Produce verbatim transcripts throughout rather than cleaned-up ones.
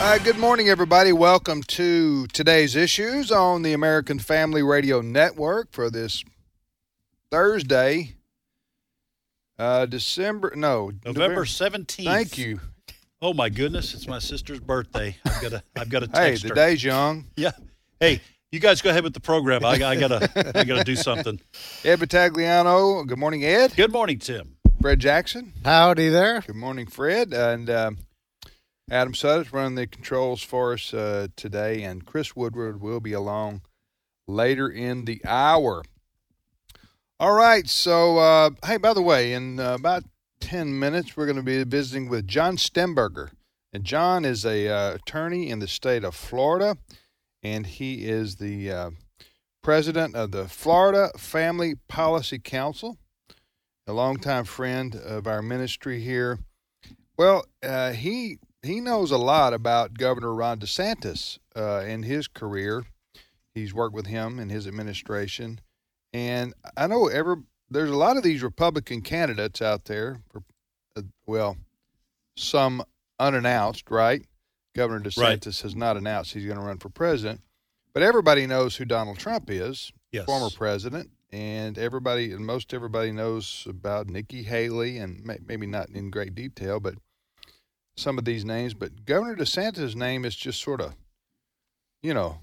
Uh, good morning, everybody. Welcome to Today's Issues on the American Family Radio Network for this Thursday, uh, December, no. November seventeenth. Thank you. Oh, my goodness. It's my sister's birthday. I've got to, I've got to text her. Hey, the day's young. Yeah. Hey, you guys go ahead with the program. I, I got to I gotta do something. Ed Battagliano. Good morning, Ed. Good morning, Tim. Fred Jackson. Howdy there. Good morning, Fred. And, uh, Adam Sutter's running the controls for us uh, today, and Chris Woodward will be along later in the hour. All right, so, uh, hey, by the way, in uh, about ten minutes, we're going to be visiting with John Stemberger. And John is an uh, attorney in the state of Florida, and he is the uh, president of the Florida Family Policy Council, a longtime friend of our ministry here. Well, uh, he... He knows a lot about Governor Ron DeSantis uh, and his career. He's worked with him in his administration. And I know every, there's a lot of these Republican candidates out there, for, uh, well, some unannounced, right? Governor DeSantis right. has not announced he's going to run for president. But everybody knows who Donald Trump is, yes. former president. And everybody, and most everybody knows about Nikki Haley, and may, maybe not in great detail, but some of these names, but Governor DeSantis' name is just sort of, you know,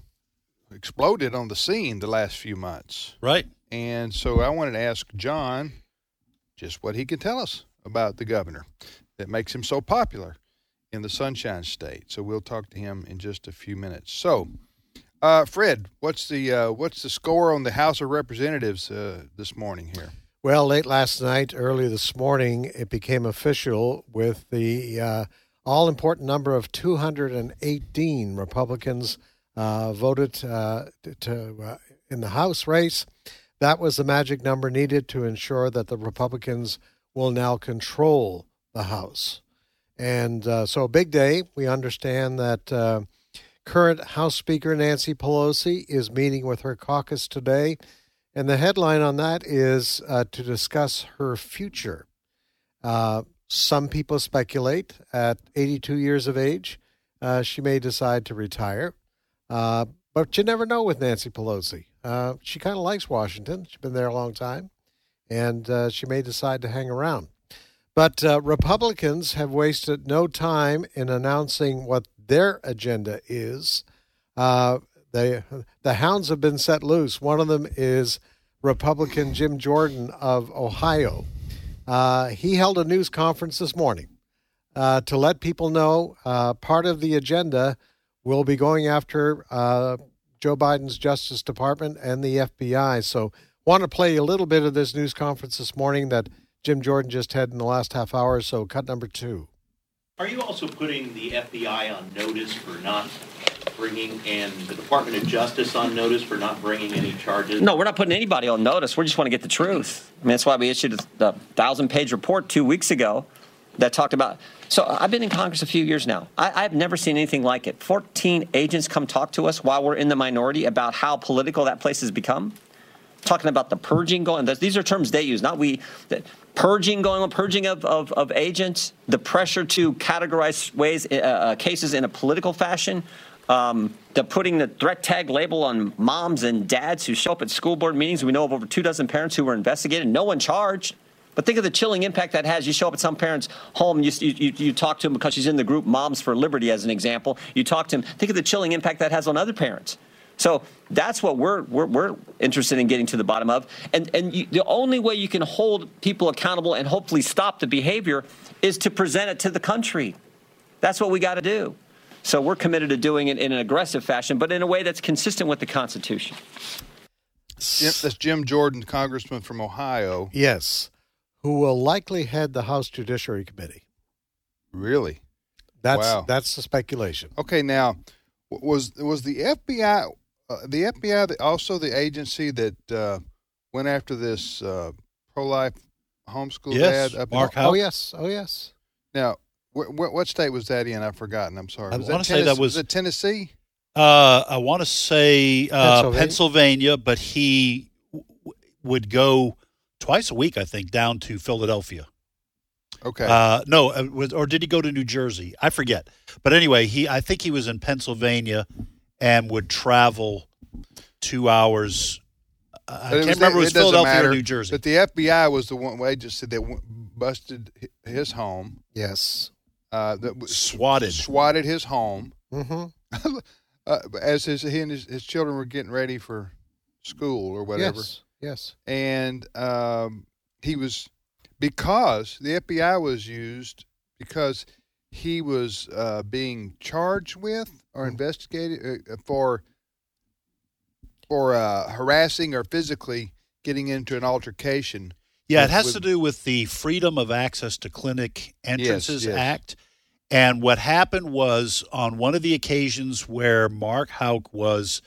exploded on the scene the last few months. Right. And so I wanted to ask John just what he can tell us about the governor that makes him so popular in the Sunshine State. So we'll talk to him in just a few minutes. So, uh, Fred, what's the uh, what's the score on the House of Representatives uh, this morning here? Well, late last night, early this morning, it became official with the Uh, all-important number of two hundred eighteen Republicans uh, voted uh, to uh, in the House race. That was the magic number needed to ensure that the Republicans will now control the House. And uh, so a big day. We understand that uh, current House Speaker Nancy Pelosi is meeting with her caucus today. And the headline on that is uh, to discuss her future. Uh Some people speculate at eighty-two years of age, uh, she may decide to retire. Uh, but you never know with Nancy Pelosi. Uh, she kind of likes Washington. She's been there a long time, and uh, she may decide to hang around. But uh, Republicans have wasted no time in announcing what their agenda is. Uh, they, the hounds have been set loose. One of them is Republican Jim Jordan of Ohio. Uh, he held a news conference this morning uh, to let people know uh, part of the agenda will be going after uh, Joe Biden's Justice Department and the F B I. So want to play a little bit of this news conference this morning that Jim Jordan just had in the last half hour. So cut number two. Are you also putting the F B I on notice for not bringing and the Department of Justice on notice for not bringing any charges? No, we're not putting anybody on notice. We just want to get the truth. I mean, that's why we issued a thousand-page report two weeks ago that talked about. So I've been in Congress a few years now. I, I've never seen anything like it. Fourteen agents come talk to us while we're in the minority about how political that place has become. Talking about the purging going, these are terms they use, not we. The purging going on, purging of, of, of agents, the pressure to categorize ways uh, cases in a political fashion, um, the putting the threat tag label on moms and dads who show up at school board meetings. We know of over two dozen parents who were investigated, no one charged. But think of the chilling impact that has. You show up at some parent's home, you, you, you talk to them because she's in the group Moms for Liberty, as an example. You talk to them. Think of the chilling impact that has on other parents. So that's what we're we're, we're interested in getting to the bottom of. And and you, the only way you can hold people accountable and hopefully stop the behavior is to present it to the country. That's what we got to do. So we're committed to doing it in an aggressive fashion, but in a way that's consistent with the Constitution. Jim, that's Jim Jordan, congressman from Ohio. Yes, who will likely head the House Judiciary Committee. Really? That's, wow. That's the speculation. Okay, now, Was was the F B I uh, the F B I also the agency that uh, went after this uh, pro-life homeschool yes, dad? Up Mark Houck. Oh yes, oh yes. Now, wh- wh- what state was that in? I've forgotten. I'm sorry. Was I want to say that was, was it Tennessee. Uh, I want to say uh, Pennsylvania? Pennsylvania, but he w- would go twice a week, I think, down to Philadelphia. Okay. Uh, no, or did he go to New Jersey? I forget. But anyway, he I think he was in Pennsylvania and would travel two hours. I but can't was, remember it was it Philadelphia matter, or New Jersey. But the F B I was the one agency that w- busted his home. Yes. Uh, that w- swatted. Swatted his home. Mm-hmm. uh, as his, he and his, his children were getting ready for school or whatever. Yes, yes. And um, he was... Because the F B I was used because he was uh, being charged with or investigated for for uh, harassing or physically getting into an altercation. Yeah, with, it has with, to do with the Freedom of Access to Clinic Entrances yes, yes. Act. And what happened was on one of the occasions where Mark Houck was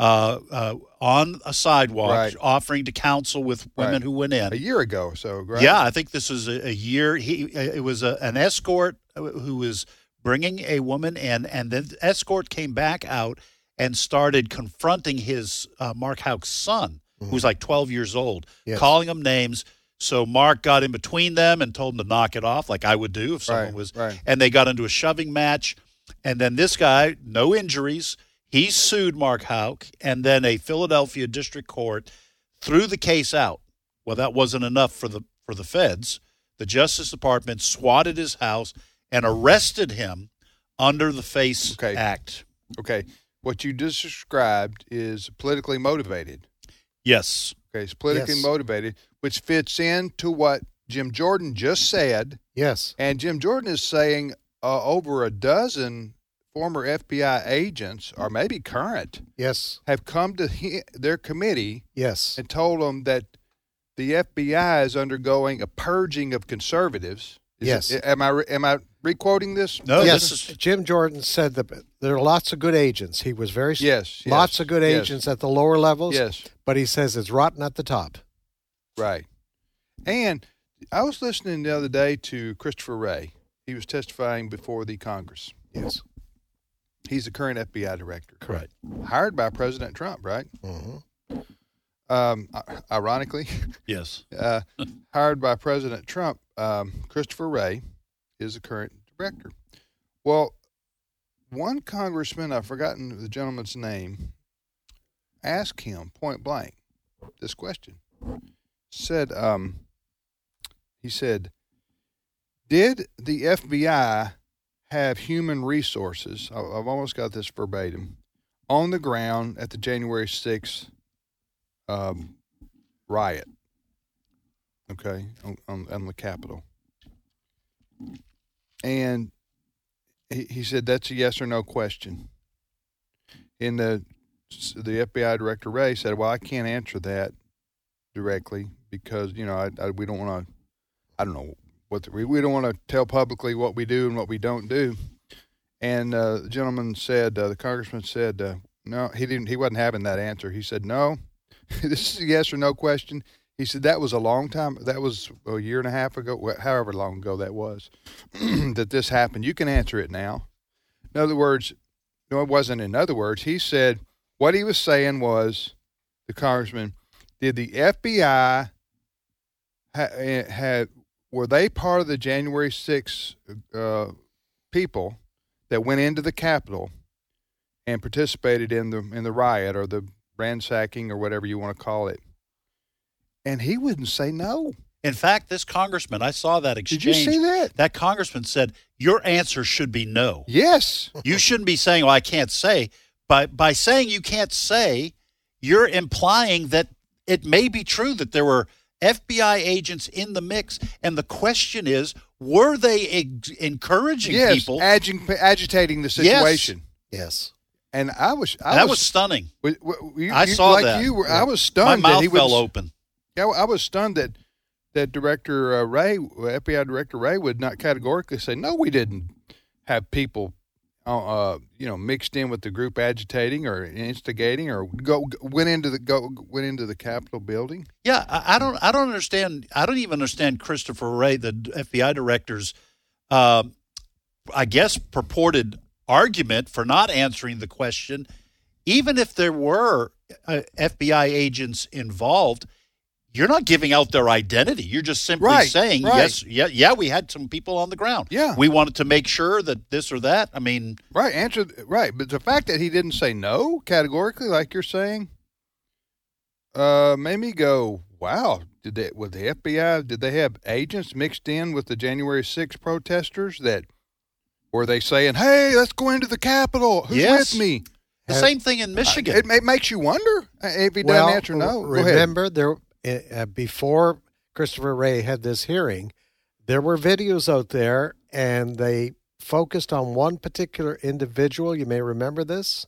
Uh, uh, on a sidewalk right. offering to counsel with women right. who went in. A year ago or so, right? Yeah, I think this was a, a year. He It was a, an escort who was bringing a woman in, and then the escort came back out and started confronting his uh, Mark Houck's son, mm-hmm. who's like twelve years old, yes. calling him names. So Mark got in between them and told him to knock it off, like I would do if someone right. was. Right. And they got into a shoving match. And then this guy, no injuries, he sued Mark Houck, and then a Philadelphia district court threw the case out. Well, that wasn't enough for the for the feds. The Justice Department swatted his house and arrested him under the FACE okay. Act. Okay. What you just described is politically motivated. Yes. Okay, it's politically yes. motivated, which fits into what Jim Jordan just said. Yes. And Jim Jordan is saying uh, over a dozen former F B I agents, or maybe current, yes, have come to he- their committee yes. and told them that the F B I is undergoing a purging of conservatives. Is yes. It, am I am I re-quoting this? No. Yes. This is- Jim Jordan said that there are lots of good agents. He was very... Yes. yes lots of good yes. agents at the lower levels, yes. but he says it's rotten at the top. Right. And I was listening the other day to Christopher Wray. He was testifying before the Congress. Yes. He's the current F B I director. Correct. Hired by President Trump, right? Mm-hmm. Um, ironically. Yes. uh, hired by President Trump. Um, Christopher Wray is the current director. Well, one congressman, I've forgotten the gentleman's name, asked him point blank this question. Said, um, he said, did the F B I have human resources, I've almost got this verbatim, on the ground at the January sixth um, riot, okay, on, on, on the Capitol? And he, he said that's a yes or no question. And the, the F B I Director Wray said, well, I can't answer that directly because, you know, I, I, we don't want to, I don't know, What the, we, we don't want to tell publicly what we do and what we don't do. And uh, the gentleman said, uh, the congressman said, uh, no, he didn't. He wasn't having that answer. He said, no, this is a yes or no question. He said that was a long time. That was a year and a half ago, however long ago that was, that this happened. You can answer it now. In other words, no, it wasn't. In other words, he said what he was saying was, the congressman, did the F B I ha- had were they part of the January sixth uh, people that went into the Capitol and participated in the in the riot or the ransacking or whatever you want to call it? And he wouldn't say no. In fact, this congressman, I saw that exchange. Did you see that? That congressman said, your answer should be no. Yes. You shouldn't be saying, well, I can't say. By, by saying you can't say, you're implying that it may be true that there were F B I agents in the mix, and the question is, were they eg- encouraging yes, people? Yes, ag- agitating the situation. Yes. yes. And I was... I that was, was stunning. You, you, I saw like that. You were, yeah. I was stunned. My mouth that he fell was, open. Yeah, I was stunned that, that Director uh, Wray, F B I Director Wray, would not categorically say, no, we didn't have people uh, you know, mixed in with the group agitating or instigating, or go went into the go went into the Capitol building? Yeah, I, I don't, I don't understand. I don't even understand Christopher Wray, the F B I director's, uh, I guess, purported argument for not answering the question. Even if there were uh, F B I agents involved, you're not giving out their identity. You're just simply right, saying, right. yes, yeah, yeah, we had some people on the ground. Yeah. We wanted to make sure that this or that. I mean. Right. Answer. Right. But the fact that he didn't say no categorically, like you're saying, uh, made me go, wow, did they, with the F B I, did they have agents mixed in with the January sixth protesters that were they saying, hey, let's go into the Capitol. Who's yes. with me? The have, same thing in Michigan. It, it makes you wonder if he well, doesn't answer no. Remember, there Uh, before Christopher Wray had this hearing, there were videos out there, and they focused on one particular individual. You may remember this.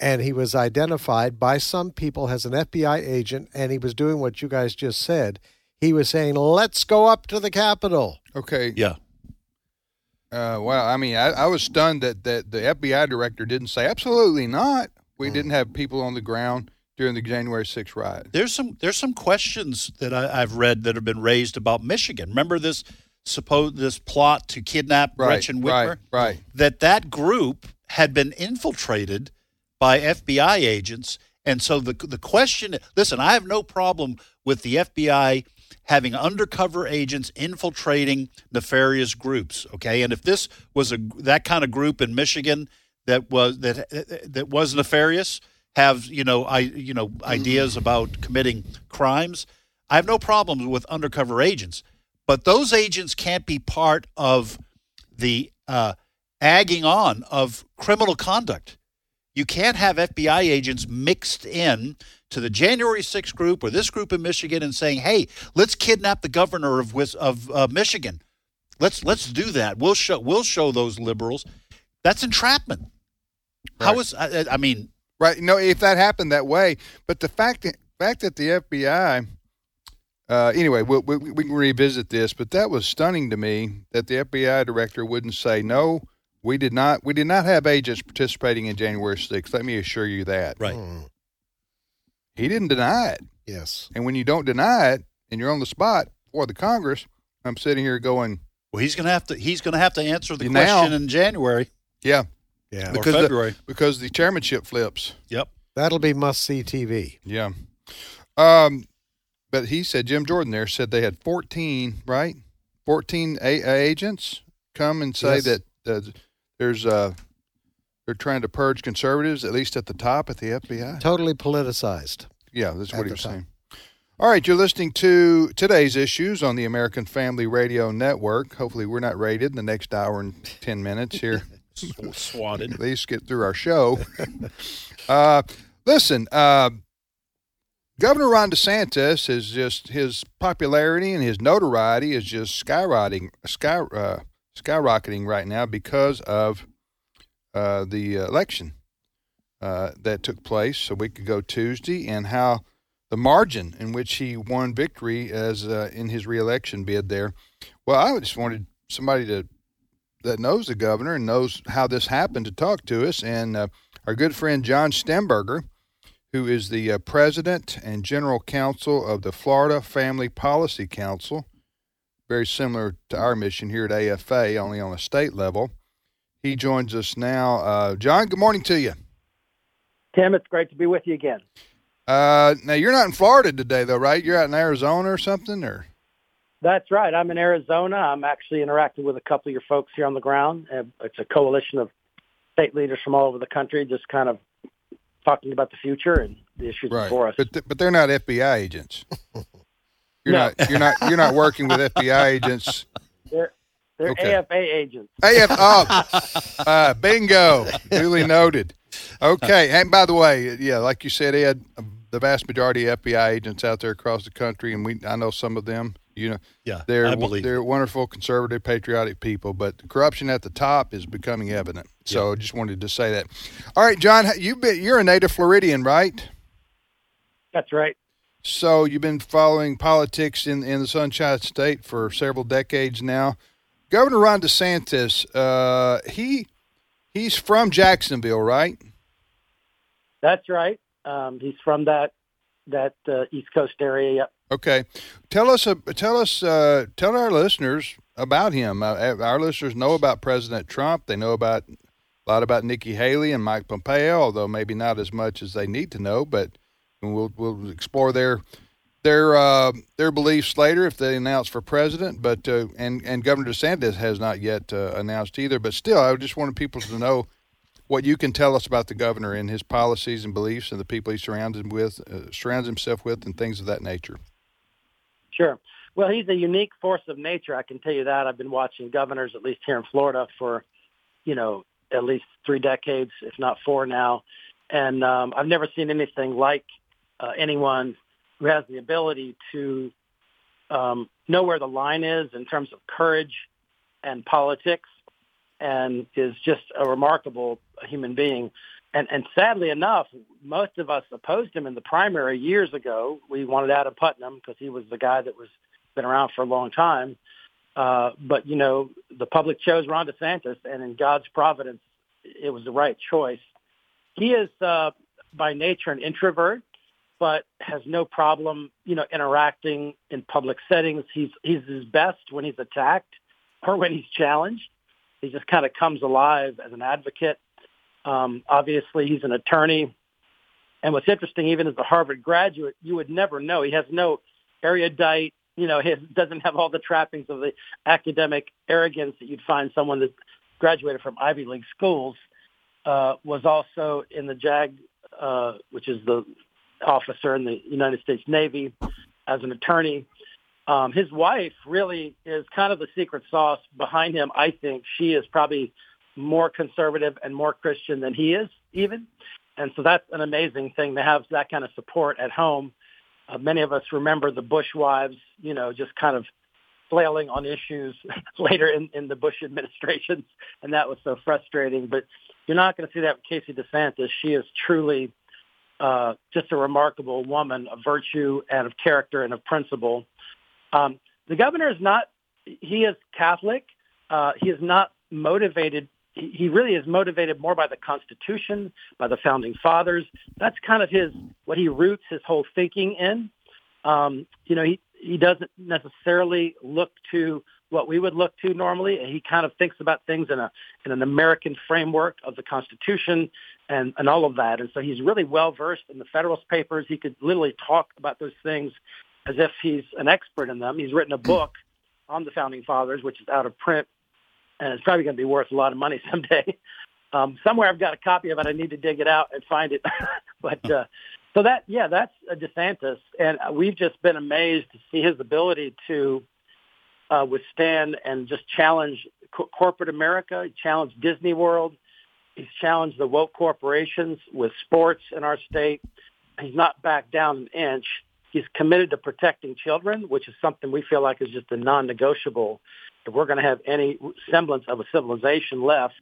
And he was identified by some people as an F B I agent, and he was doing what you guys just said. He was saying, let's go up to the Capitol. Okay. Yeah. Uh, well, I mean, I, I was stunned that, that the F B I director didn't say, absolutely not. We mm. didn't have people on the ground during the January sixth riot. There's some there's some questions that I, I've read that have been raised about Michigan. Remember this supposed this plot to kidnap right, Gretchen Whitmer? Right, right. That that group had been infiltrated by F B I agents, and so the the question. Listen, I have no problem with the F B I having undercover agents infiltrating nefarious groups. Okay, and if this was a that kind of group in Michigan that was that that was nefarious. Have you know I you know ideas about committing crimes? I have no problems with undercover agents, but those agents can't be part of the uh, agging on of criminal conduct. You can't have F B I agents mixed in to the January sixth group or this group in Michigan and saying, "Hey, let's kidnap the governor of of uh, Michigan. Let's let's do that. We'll show we'll show those liberals." That's entrapment. Right. How is I, I mean? Right. No, if that happened that way. But the fact that, fact that the F B I, uh, anyway, we'll, we, we can revisit this, but that was stunning to me that the F B I director wouldn't say, no, we did not. We did not have agents participating in January sixth. Let me assure you that. Right. Mm. He didn't deny it. Yes. And when you don't deny it and you're on the spot for the Congress, I'm sitting here going, well, he's going to have to he's going to have to answer the question now, in January. Yeah. Yeah, because the, because the chairmanship flips. Yep. That'll be must-see T V. Yeah. Um, but he said, Jim Jordan there said they had fourteen, right? fourteen a- a- agents come and say yes. that uh, there's uh, they're trying to purge conservatives, at least at the top, at the F B I. Totally politicized. Yeah, that's what he was saying. All right, you're listening to Today's Issues on the American Family Radio Network. Hopefully we're not raided in the next hour and ten minutes here. Swatted. At least get through our show. uh, listen, uh, Governor Ron DeSantis is just his popularity and his notoriety is just skyrocketing, sky, uh, skyrocketing right now because of uh, the election uh, that took place a week ago Tuesday, and how the margin in which he won victory as uh, in his reelection bid there. Well, I just wanted somebody to. That knows the governor and knows how this happened to talk to us. And uh, our good friend John Stemberger, who is the uh, president and general counsel of the Florida Family Policy Council, very similar to our mission here at A F A, only on a state level. He joins us now. Uh, John, good morning to you. Tim, it's great to be with you again. Uh, now, you're not in Florida today, though, right? You're out in Arizona or something, or... That's right. I'm in Arizona. I'm actually interacting with a couple of your folks here on the ground. It's a coalition of state leaders from all over the country, just kind of talking about the future and the issues right. before us. But th- but they're not F B I agents. You're no. not. You're not. You're not working with F B I agents. They're they're okay. A F A agents. A F A. Uh, bingo. Duly noted. Okay. And by the way, yeah, like you said, Ed, the vast majority of F B I agents out there across the country, and we I know some of them. You know, yeah, they're they're wonderful, conservative, patriotic people, but corruption at the top is becoming evident. So I yeah. just wanted to say that. All right, John, you've been, you're a native Floridian, right? That's right. So you've been following politics in, in the Sunshine State for several decades now. Governor Ron DeSantis, uh, he He's from Jacksonville, right? That's right. Um, he's from that that uh, East Coast area. Yep. Okay, tell us, uh, tell us, uh, tell our listeners about him. Uh, our listeners know about President Trump. They know about a lot about Nikki Haley and Mike Pompeo, although maybe not as much as they need to know. But we'll we'll explore their their uh, their beliefs later if they announce for president. But uh, and and Governor DeSantis has not yet uh, announced either. But still, I just wanted people to know what you can tell us about the governor and his policies and beliefs and the people he surrounds him with, uh, surrounds himself with, and things of that nature. Sure. Well, he's a unique force of nature. I can tell you that. I've been watching governors, at least here in Florida, for, you know, at least three decades, if not four now. And um, I've never seen anything like uh, anyone who has the ability to um, know where the line is in terms of courage and politics, and is just a remarkable human being. And, and sadly enough, most of us opposed him in the primary years ago. We wanted Adam Putnam because he was the guy that was been around for a long time. Uh, but, you know, the public chose Ron DeSantis, and in God's providence, it was the right choice. He is uh, by nature an introvert, but has no problem, you know, interacting in public settings. He's he's his best when he's attacked or when he's challenged. He just kind of comes alive as an advocate. Um, obviously, he's an attorney. And what's interesting, even as a Harvard graduate, you would never know. He has no erudite, you know, he doesn't have all the trappings of the academic arrogance that you'd find someone that graduated from Ivy League schools, uh, was also in the JAG, uh, which is the officer in the United States Navy, as an attorney. Um, his wife really is kind of the secret sauce behind him, I think. She is probably more conservative and more Christian than he is even. And so that's an amazing thing to have that kind of support at home. Uh, many of us remember the Bush wives, you know, just kind of flailing on issues later in, in the Bush administrations. And that was so frustrating. But you're not going to see that with Casey DeSantis. She is truly uh, just a remarkable woman of virtue and of character and of principle. Um, the governor is not, he is Catholic. Uh, he is not motivated. He really is motivated more by the Constitution, by the founding fathers. That's kind of his, what he roots his whole thinking in. Um, you know, he, he doesn't necessarily look to what we would look to normally. He kind of thinks about things in a, in an American framework of the Constitution and, and all of that. And so he's really well-versed in the Federalist Papers. He could literally talk about those things as if he's an expert in them. He's written a book on the Founding Fathers, which is out of print, and it's probably going to be worth a lot of money someday. Um, somewhere I've got a copy of it. I need to dig it out and find it. but uh, so that, yeah, that's DeSantis. And we've just been amazed to see his ability to uh, withstand and just challenge co- corporate America, challenge Disney World. He's challenged the woke corporations with sports in our state. He's not backed down an inch. He's committed to protecting children, which is something we feel like is just a non-negotiable if we're going to have any semblance of a civilization left.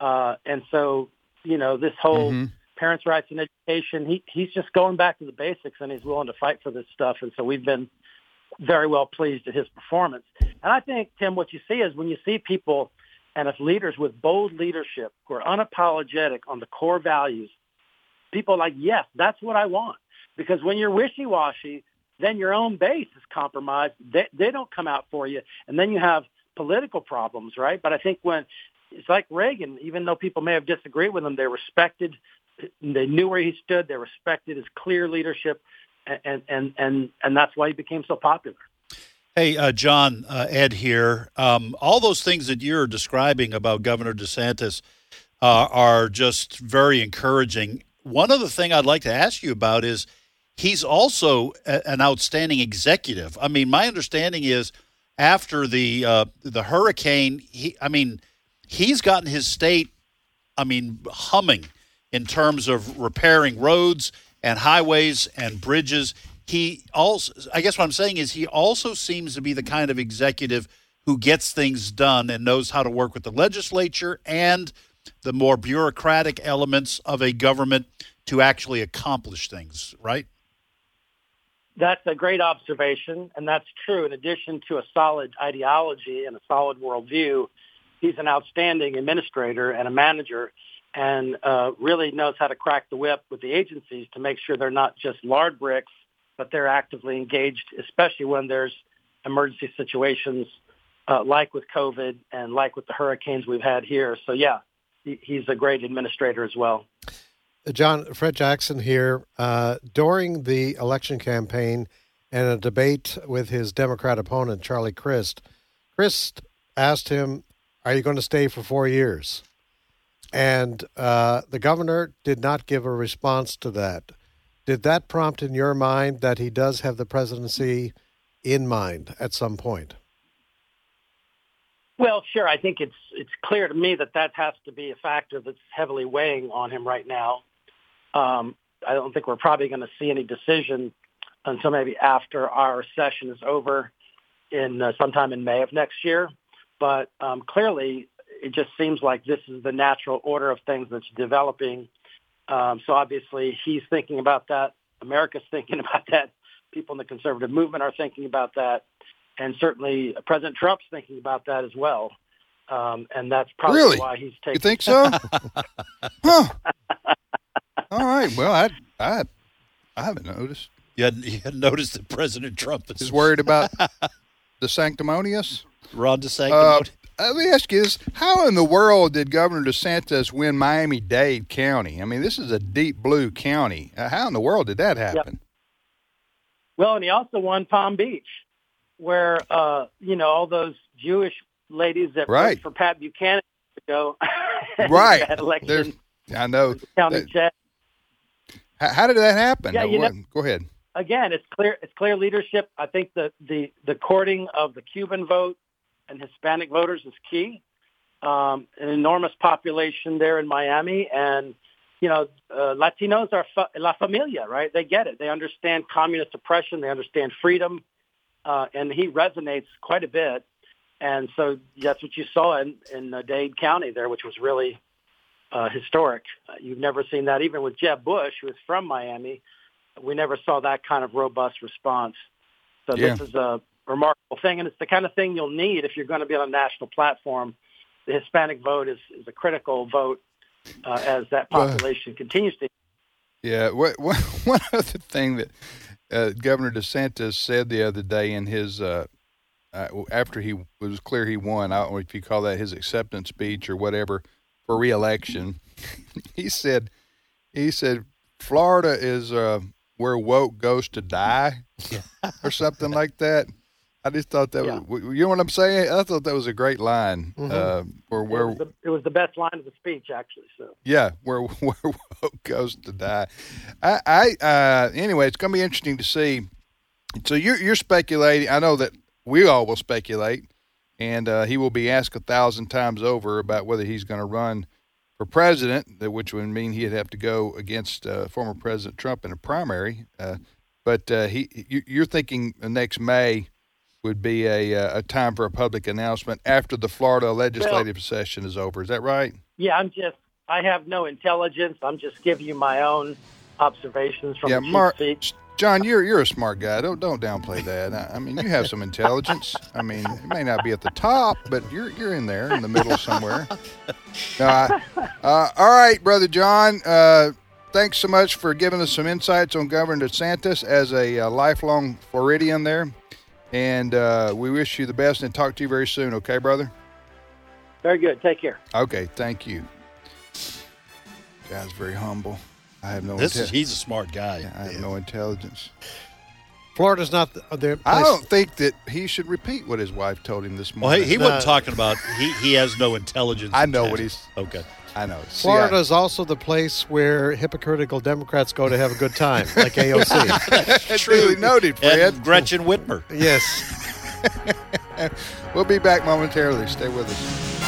Uh, and so, you know, this whole mm-hmm. parents' rights and education, he, he's just going back to the basics, and he's willing to fight for this stuff. And so we've been very well pleased at his performance. And I think, Tim, what you see is when you see people and as leaders with bold leadership who are unapologetic on the core values, people are like, yes, that's what I want. Because when you're wishy-washy, then your own base is compromised. They, they don't come out for you. And then you have political problems, right? But I think when it's like Reagan, even though people may have disagreed with him, they respected, they knew where he stood. They respected his clear leadership. And, and, and, and that's why he became so popular. Hey, uh, John, uh, Ed here. Um, all those things that you're describing about Governor DeSantis uh, are just very encouraging. One other thing I'd like to ask you about is he's also a, an outstanding executive. I mean, my understanding is after the uh, the hurricane, he, I mean, he's gotten his state, I mean, humming in terms of repairing roads and highways and bridges. He also, I guess what I'm saying is he also seems to be the kind of executive who gets things done and knows how to work with the legislature and the more bureaucratic elements of a government to actually accomplish things, right? That's a great observation, and that's true. In addition to a solid ideology and a solid worldview, he's an outstanding administrator and a manager, and uh, really knows how to crack the whip with the agencies to make sure they're not just lard bricks, but they're actively engaged, especially when there's emergency situations uh, like with COVID and like with the hurricanes we've had here. So, yeah, he, he's a great administrator as well. John, Fred Jackson here. Uh, during the election campaign and a debate with his Democrat opponent, Charlie Crist, Crist asked him, "Are you going to stay for four years?" And uh, the governor did not give a response to that. Did that prompt in your mind that he does have the presidency in mind at some point? Well, sure. I think it's it's clear to me that that has to be a factor that's heavily weighing on him right now. Um, I don't think we're probably going to see any decision until maybe after our session is over in uh, sometime in May of next year. But um, clearly, it just seems like this is the natural order of things that's developing. Um, so obviously, he's thinking about that. America's thinking about that. People in the conservative movement are thinking about that. And certainly President Trump's thinking about that as well. Um, and that's probably really? why he's taking... You think so? Huh. All right. Well, I I, I haven't noticed. You hadn't, you hadn't noticed that President Trump is... He's worried about the sanctimonious? Ron DeSantis. Uh, Let me ask you this. How in the world did Governor DeSantis win Miami-Dade County? I mean, this is a deep blue county. Uh, how in the world did that happen? Yep. Well, and he also won Palm Beach, where, uh, you know, all those Jewish ladies that right. worked for Pat Buchanan ago. Right. That election. I know. County that, how, how did that happen? Yeah, now, know, go ahead. Again, it's clear, it's clear leadership. I think the, the, the courting of the Cuban vote and Hispanic voters is key. Um, an enormous population there in Miami. And, you know, uh, Latinos are fa- la familia, right? They get it. They understand communist oppression. They understand freedom. Uh, and he resonates quite a bit. And so that's what you saw in, in uh, Dade County there, which was really uh, historic. Uh, you've never seen that. Even with Jeb Bush, who is from Miami, we never saw that kind of robust response. So yeah. this is a remarkable thing, and it's the kind of thing you'll need if you're going to be on a national platform. The Hispanic vote is, is a critical vote uh, as that population well, continues to. Yeah, what, what, one other thing that uh, Governor DeSantis said the other day in his uh, uh, after he it was clear he won, I don't know if you call that his acceptance speech or whatever for re-election, he said he said Florida is uh, where woke goes to die, yeah. or something like that. I just thought that yeah. was, you know what I'm saying? I thought that was a great line. Mm-hmm. Uh, or where, it, was the, it was the best line of the speech, actually. So yeah, where where woke goes to die. I, I uh, anyway, it's going to be interesting to see. So you're you're speculating. I know that we all will speculate, and uh, he will be asked a thousand times over about whether he's going to run for president, which would mean he'd have to go against uh, former President Trump in a primary. Uh, but uh, he, you, you're thinking next May would be a a time for a public announcement after the Florida legislative well, session is over. Is that right? Yeah, I'm just, I have no intelligence. I'm just giving you my own observations from yeah, the Mark, seat. John, you're you're a smart guy. Don't don't downplay that. I, I mean, you have some intelligence. I mean, it may not be at the top, but you're you're in there, in the middle somewhere. Uh, uh, all right, Brother John. Uh, thanks so much for giving us some insights on Governor DeSantis as a, a lifelong Floridian there. And uh, we wish you the best and talk to you very soon. Okay, brother? Very good. Take care. Okay, thank you. Guy's very humble. I have no intelligence. He's a smart guy. Yeah, I have yeah. no intelligence. Florida's not their place. I don't think that he should repeat what his wife told him this morning. Well, he, he no. wasn't talking about he, he has no intelligence. I know what he's... Okay. I know. Florida's See, I, also the place where hypocritical Democrats go to have a good time, like A O C. That's truly noted, Fred. And Gretchen Whitmer. Yes. We'll be back momentarily. Stay with us.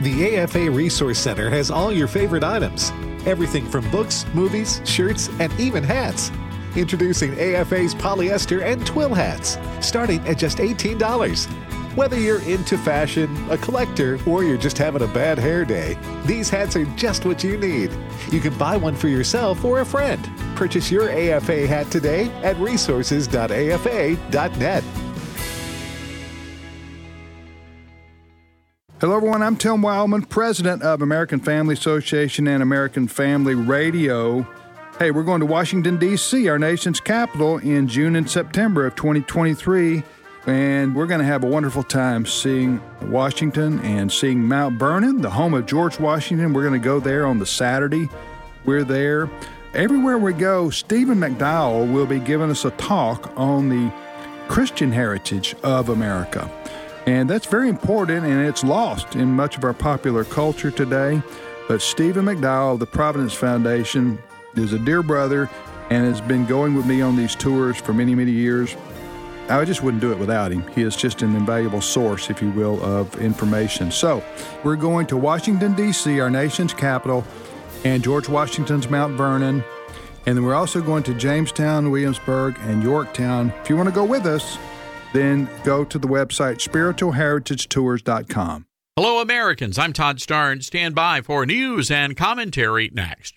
The A F A Resource Center has all your favorite items. Everything from books, movies, shirts, and even hats. Introducing A F A's polyester and twill hats, starting at just eighteen dollars. Whether you're into fashion, a collector, or you're just having a bad hair day, these hats are just what you need. You can buy one for yourself or a friend. Purchase your A F A hat today at resources dot A F A dot net. Hello, everyone. I'm Tim Wildman, president of American Family Association and American Family Radio. Hey, we're going to Washington, D C, our nation's capital, in June and September of twenty twenty-three. And we're going to have a wonderful time seeing Washington and seeing Mount Vernon, the home of George Washington. We're going to go there on the Saturday. We're there. Everywhere we go, Stephen McDowell will be giving us a talk on the Christian heritage of America. And that's very important, and it's lost in much of our popular culture today. But Stephen McDowell of the Providence Foundation is a dear brother and has been going with me on these tours for many, many years. I just wouldn't do it without him. He is just an invaluable source, if you will, of information. So we're going to Washington, D C, our nation's capital, and George Washington's Mount Vernon. And then we're also going to Jamestown, Williamsburg, and Yorktown. If you want to go with us, then go to the website spiritual heritage tours dot com. Hello, Americans. I'm Todd Starnes. Stand by for news and commentary next.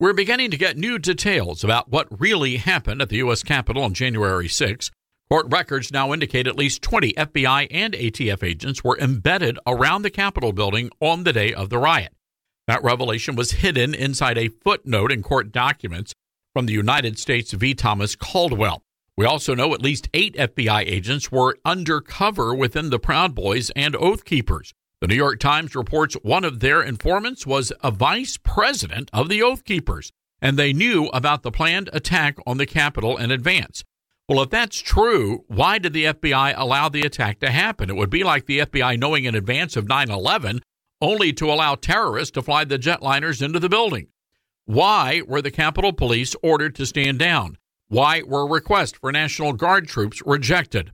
We're beginning to get new details about what really happened at the U S. Capitol on January sixth. Court records now indicate at least twenty F B I and A T F agents were embedded around the Capitol building on the day of the riot. That revelation was hidden inside a footnote in court documents from the United States v. Thomas Caldwell. We also know at least eight F B I agents were undercover within the Proud Boys and Oath Keepers. The New York Times reports one of their informants was a vice president of the Oath Keepers, and they knew about the planned attack on the Capitol in advance. Well, if that's true, why did the F B I allow the attack to happen? It would be like the F B I knowing in advance of nine eleven, only to allow terrorists to fly the jetliners into the building. Why were the Capitol Police ordered to stand down? Why were requests for National Guard troops rejected?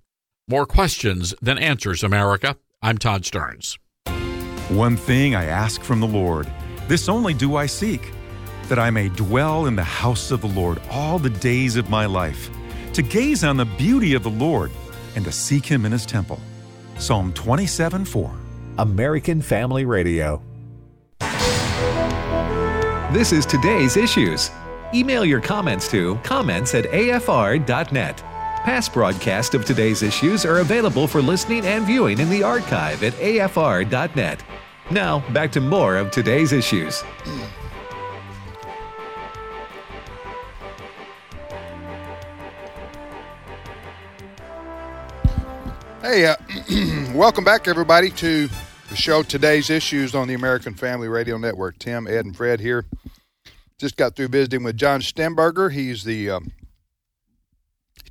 More questions than answers, America. I'm Todd Starnes. One thing I ask from the Lord, this only do I seek, that I may dwell in the house of the Lord all the days of my life, to gaze on the beauty of the Lord and to seek him in his temple. Psalm twenty-seven four. American Family Radio. This is today's issues. Email your comments to comments at A F R dot net. Past broadcasts of today's issues are available for listening and viewing in the archive at A F R dot net. Now, back to more of today's issues. Hey, uh, welcome back, everybody, to the show Today's Issues on the American Family Radio Network. Tim, Ed, and Fred here. Just got through visiting with John Stemberger. He's the... Um,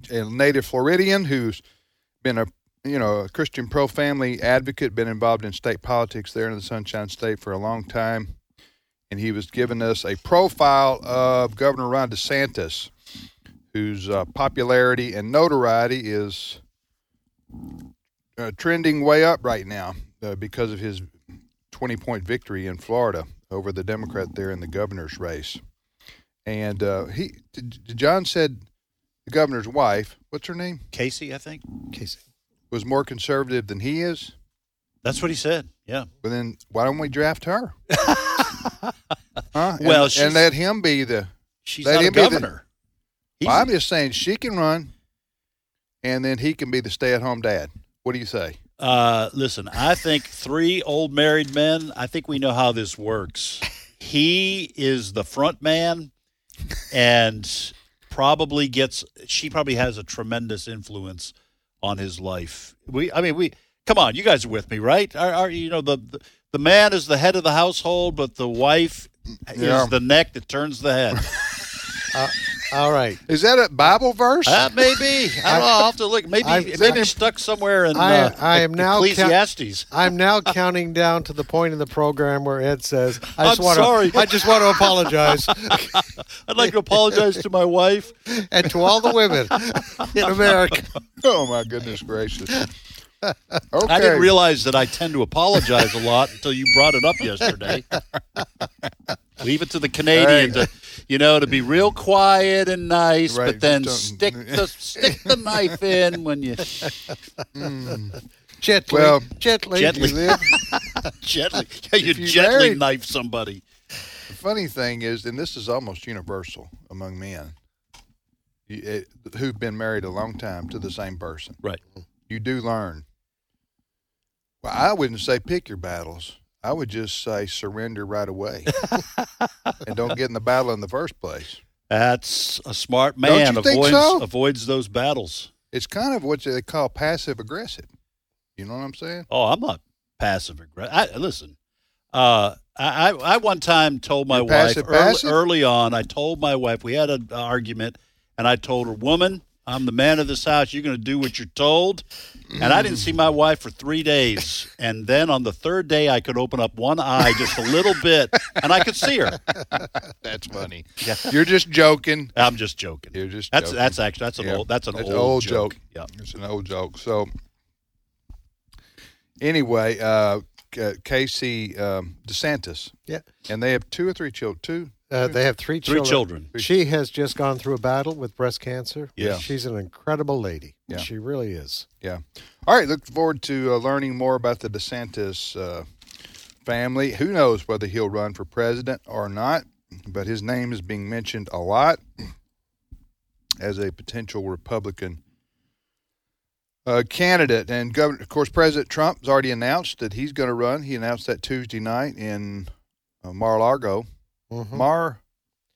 a native Floridian who's been a you know a Christian pro-family advocate, been involved in state politics there in the Sunshine State for a long time, and he was giving us a profile of Governor Ron DeSantis, whose uh, popularity and notoriety is uh, trending way up right now uh, because of his twenty-point victory in Florida over the Democrat there in the governor's race. And uh, he John said... The governor's wife, what's her name? Casey, I think. Casey. Was more conservative than he is? That's what he said, yeah. Well, then why don't we draft her? huh? and, well, and let him be the... She's not a governor. The, well, I'm just saying she can run, and then he can be the stay-at-home dad. What do you say? Uh, listen, I think three old married men, I think we know how this works. He is the front man, and... probably gets she probably has a tremendous influence on his life. We I mean we come on, you guys are with me, right? Are, are you know the, the the man is the head of the household, but the wife yeah. is the neck that turns the head. uh, All right. Is that a Bible verse? Uh, maybe. I don't know. I'll have to look. Maybe I've, maybe I've, stuck somewhere in I, uh, I am now Ecclesiastes. Count, I'm now counting down to the point in the program where Ed says, I just I'm want sorry. To, I just want to apologize. I'd like to apologize to my wife. And to all the women in America. Oh, my goodness gracious. Okay. I didn't realize that I tend to apologize a lot until you brought it up yesterday. Leave it to the Canadian right. to, you know, to be real quiet and nice, right. but then stick the stick the knife in when you mm. gently, well, gently, gently, gently. Yeah, you, you gently married, knife somebody. The funny thing is, and this is almost universal among men who've been married a long time to the same person. Right. You do learn. Well, I wouldn't say pick your battles. I would just say surrender right away and don't get in the battle in the first place. That's a smart man. Don't you avoids, think so? Avoids those battles. It's kind of what they call passive aggressive. You know what I'm saying? Oh, I'm not passive aggressive. Listen, uh, I, I, I one time told my You're wife passive, early, passive? early on, I told my wife, we had an argument, and I told her, woman, I'm the man of this house. You're going to do what you're told. And I didn't see my wife for three days. And then on the third day, I could open up one eye just a little bit, and I could see her. That's funny. Yeah. You're just joking. I'm just joking. You're just that's joking. that's actually that's an yeah. old that's an that's old, old joke. joke. Yeah, it's an old joke. So anyway, uh, Casey um, DeSantis. Yeah, and they have two or three children. Two. Uh, they have three children. Three children. She has just gone through a battle with breast cancer. Yeah. She's an incredible lady. Yeah. She really is. Yeah. All right. Look forward to uh, learning more about the DeSantis uh, family. Who knows whether he'll run for president or not, but his name is being mentioned a lot as a potential Republican uh, candidate. And, Governor, of course, President Trump has already announced that he's going to run. He announced that Tuesday night in uh, Mar-a-Lago. Mm-hmm. Mar,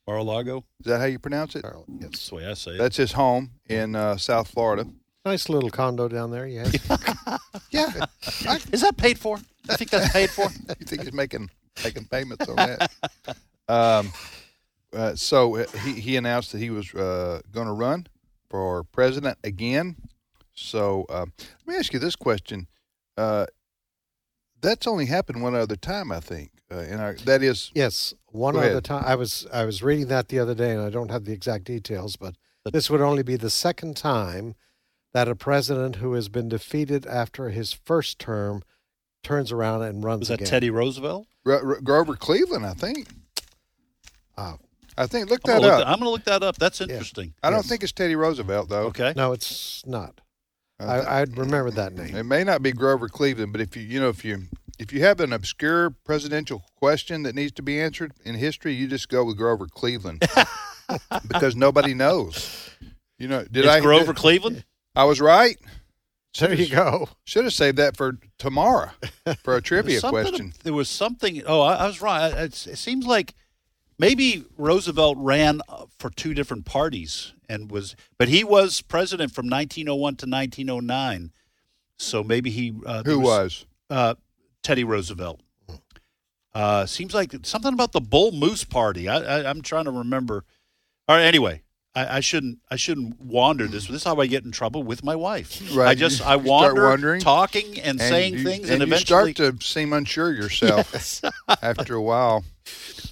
Mar-a-Lago. Is that how you pronounce it? Yes. That's the way I say it. That's his home in uh, South Florida. Nice little condo down there. Yeah. yeah. I, is that paid for? I think that's paid for. You think he's making making payments on that? um. Uh, so he he announced that he was uh, going to run for president again. So uh, let me ask you this question. Uh, that's only happened one other time, I think. Uh, in our, that is yes. One Go other ahead. time, I was I was reading that the other day, and I don't have the exact details, but this would only be the second time that a president who has been defeated after his first term turns around and runs. Was that again. Teddy Roosevelt? R- R- Grover Cleveland, I think. Oh, I think look that up. That, I'm going to look that up. That's interesting. Yeah. I don't yes. think it's Teddy Roosevelt though. Okay, no, it's not. I, I remember that name. It may not be Grover Cleveland, but if you you know if you. If you have an obscure presidential question that needs to be answered in history, you just go with Grover Cleveland because nobody knows. You know, did it's I Grover did, Cleveland? I was right. There you go. Should have saved that for tomorrow for a trivia question. There was something. Oh, I, I was wrong. It, it seems like maybe Roosevelt ran for two different parties and was, but he was president from nineteen oh one to nineteen oh nine. So maybe he uh, who was. was? Uh, Teddy Roosevelt. Uh, seems like something about the Bull Moose Party. I, I, I'm trying to remember. All right, anyway, I, I shouldn't. I shouldn't wander this. This is how I get in trouble with my wife. Right. I just you, I wander, talking and, and saying you, things, and, and eventually you start to seem unsure yourself. Yes. After a while.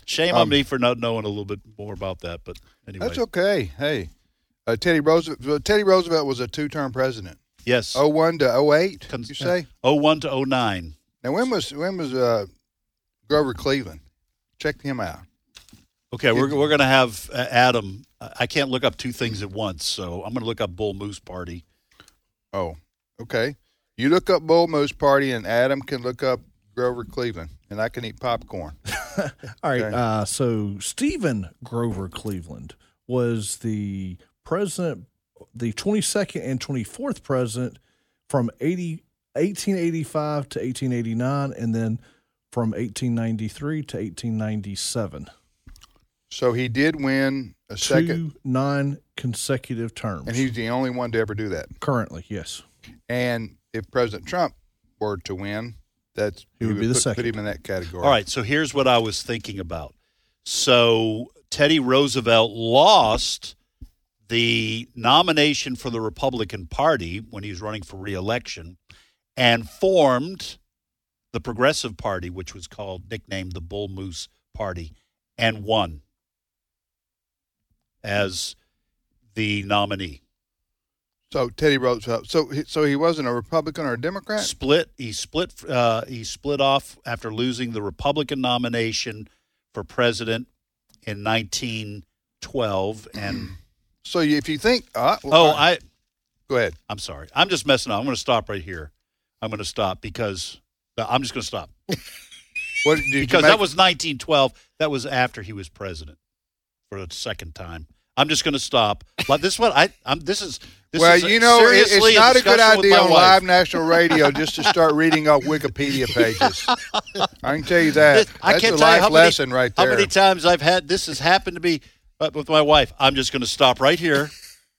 Shame um, on me for not knowing a little bit more about that. But anyway, that's okay. Hey, uh, Teddy Roosevelt. Teddy Roosevelt was a two-term president. Yes. oh one to oh eight. Con- you say oh one to oh nine. Now, when was when was uh, Grover Cleveland? Check him out. Okay, we're we're going to have uh, Adam. I can't look up two things at once, so I'm going to look up Bull Moose Party. Oh, okay. You look up Bull Moose Party, and Adam can look up Grover Cleveland, and I can eat popcorn. All right, okay. uh, so Stephen Grover Cleveland was the president, the twenty-second and twenty-fourth president from eighty eighteen eighty-five to eighteen eighty-nine, and then from eighteen ninety-three to eighteen ninety-seven. So he did win a second. Two nine consecutive terms. And he's the only one to ever do that. Currently, yes. And if President Trump were to win, that's, he would, he would be the put, second. Put him in that category. All right, so here's what I was thinking about. So Teddy Roosevelt lost the nomination for the Republican Party when he was running for re-election and formed the Progressive Party, which was called, nicknamed the Bull Moose Party, and won as the nominee. So Teddy Roosevelt. So so he wasn't a Republican or a Democrat. Split. He split. Uh, he split off after losing the Republican nomination for president in nineteen twelve. And so if you think, uh, well, oh, I, I go ahead. I'm sorry. I'm just messing up. I'm going to stop right here. I'm going to stop because I'm just going to stop. What, did because you make- that was nineteen twelve. That was after he was president for the second time. I'm just going to stop. But this one, I, I'm. This is. This well, is you know, it's not a good idea on live national radio just to start reading off Wikipedia pages. I can tell you that. This, That's I a life lesson many, right there. How many times I've had this has happened to me uh, with my wife. I'm just going to stop right here.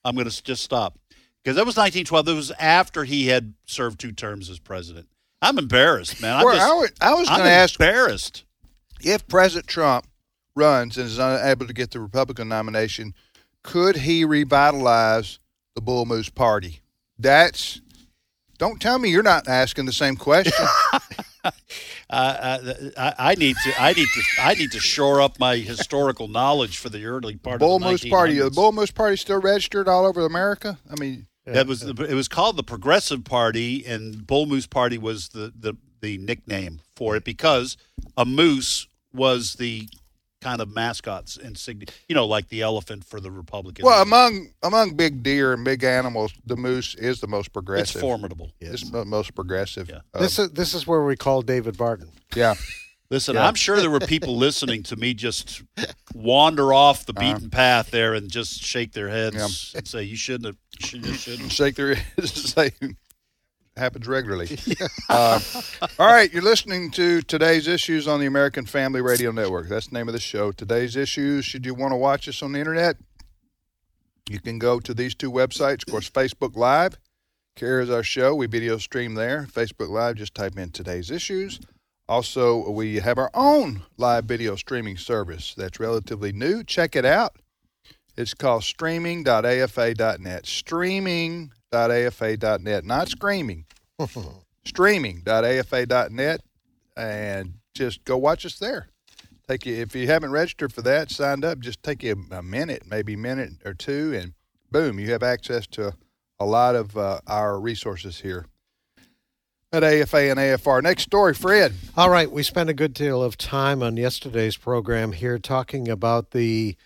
I'm going to just stop. Because that was nineteen twelve. That was after he had served two terms as president. I'm embarrassed, man. I'm well, just, I was, was going to ask. Embarrassed. If President Trump runs and is unable to get the Republican nomination, could he revitalize the Bull Moose Party? That's, don't tell me you're not asking the same question. uh, I, I need to, I need to, I need to shore up my historical knowledge for the early part Bull of the Moose nineteen hundreds. Party. The Bull Moose Party still registered all over America. I mean, that was it was called the Progressive Party, and Bull Moose Party was the the, the nickname for it because a moose was the kind of mascots and insignia, you know, like the elephant for the Republicans. Well, among among big deer and big animals, the moose is the most progressive. It's formidable. Yes. It's the most progressive. Yeah. Um, this is this is where we call David Barton. Yeah. Listen, yeah. I'm sure there were people listening to me just wander off the beaten uh, path there and just shake their heads yeah. and say, you shouldn't have, you shouldn't, you shouldn't. Shake their heads and say, happens regularly. Uh, all right, you're listening to Today's Issues on the American Family Radio Network. That's the name of the show, Today's Issues. Should you want to watch us on the internet, you can go to these two websites. Of course, Facebook Live carries our show. We video stream there. Facebook Live, just type in Today's Issues. Also, we have our own live video streaming service that's relatively new. Check it out. It's called streaming dot a f a dot net. Streaming. .afa dot net, not screaming. streaming dot a f a dot net, and just go watch us there. Take you, if you haven't registered for that, signed up, just take you a minute, maybe a minute or two, and boom, you have access to a lot of uh, our resources here at A F A and A F R. Next story, Fred. All right, we spent a good deal of time on yesterday's program here talking about the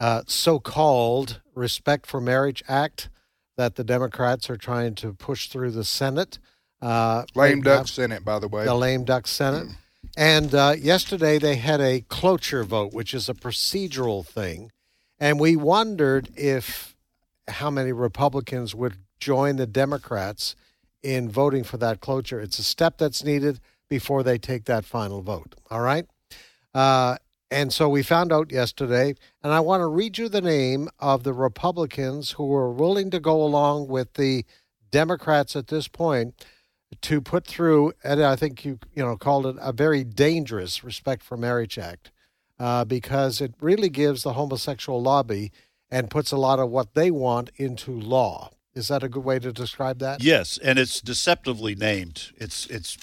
uh, so-called Respect for Marriage Act that the Democrats are trying to push through the Senate. Uh, lame duck have, Senate, by the way. The lame duck Senate. Mm. And uh, yesterday they had a cloture vote, which is a procedural thing. And we wondered if how many Republicans would join the Democrats in voting for that cloture. It's a step that's needed before they take that final vote. All right? Uh, and so we found out yesterday, and I want to read you the name of the Republicans who were willing to go along with the Democrats at this point to put through, and I think you you know called it a very dangerous Respect for Marriage Act, uh, because it really gives the homosexual lobby and puts a lot of what they want into law. Is that a good way to describe that? Yes, and it's deceptively named. It's it's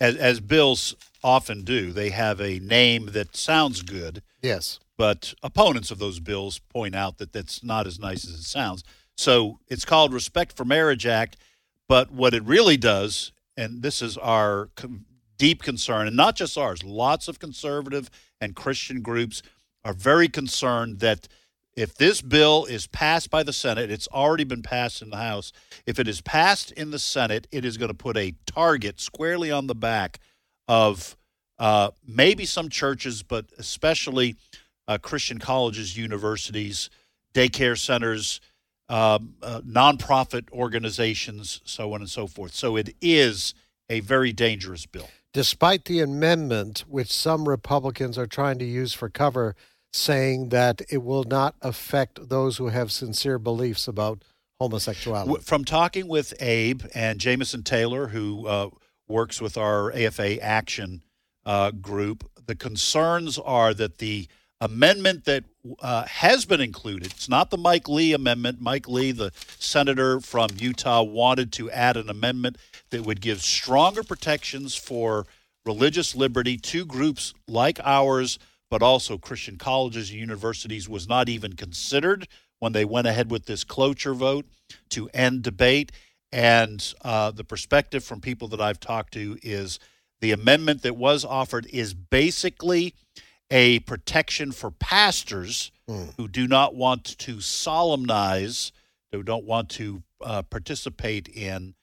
as as Bill's. Often do. They have a name that sounds good. Yes. But opponents of those bills point out that that's not as nice as it sounds. So it's called Respect for Marriage Act, but what it really does, and this is our com- deep concern, and not just ours, lots of conservative and Christian groups are very concerned that if this bill is passed by the Senate, it's already been passed in the House, if it is passed in the Senate, it is going to put a target squarely on the back of uh, maybe some churches, but especially uh, Christian colleges, universities, daycare centers, um, uh, nonprofit organizations, so on and so forth. So it is a very dangerous bill. Despite the amendment, which some Republicans are trying to use for cover, saying that it will not affect those who have sincere beliefs about homosexuality. From talking with Abe and Jameson Taylor, who uh, works with our A F A Action uh, group, the concerns are that the amendment that uh, has been included. It's not the Mike Lee amendment. Mike Lee, the senator from Utah, wanted to add an amendment that would give stronger protections for religious liberty to groups like ours, but also Christian colleges and universities was not even considered when they went ahead with this cloture vote to end debate. And uh, the perspective from people that I've talked to is the amendment that was offered is basically a protection for pastors mm. who do not want to solemnize, who don't want to uh, participate in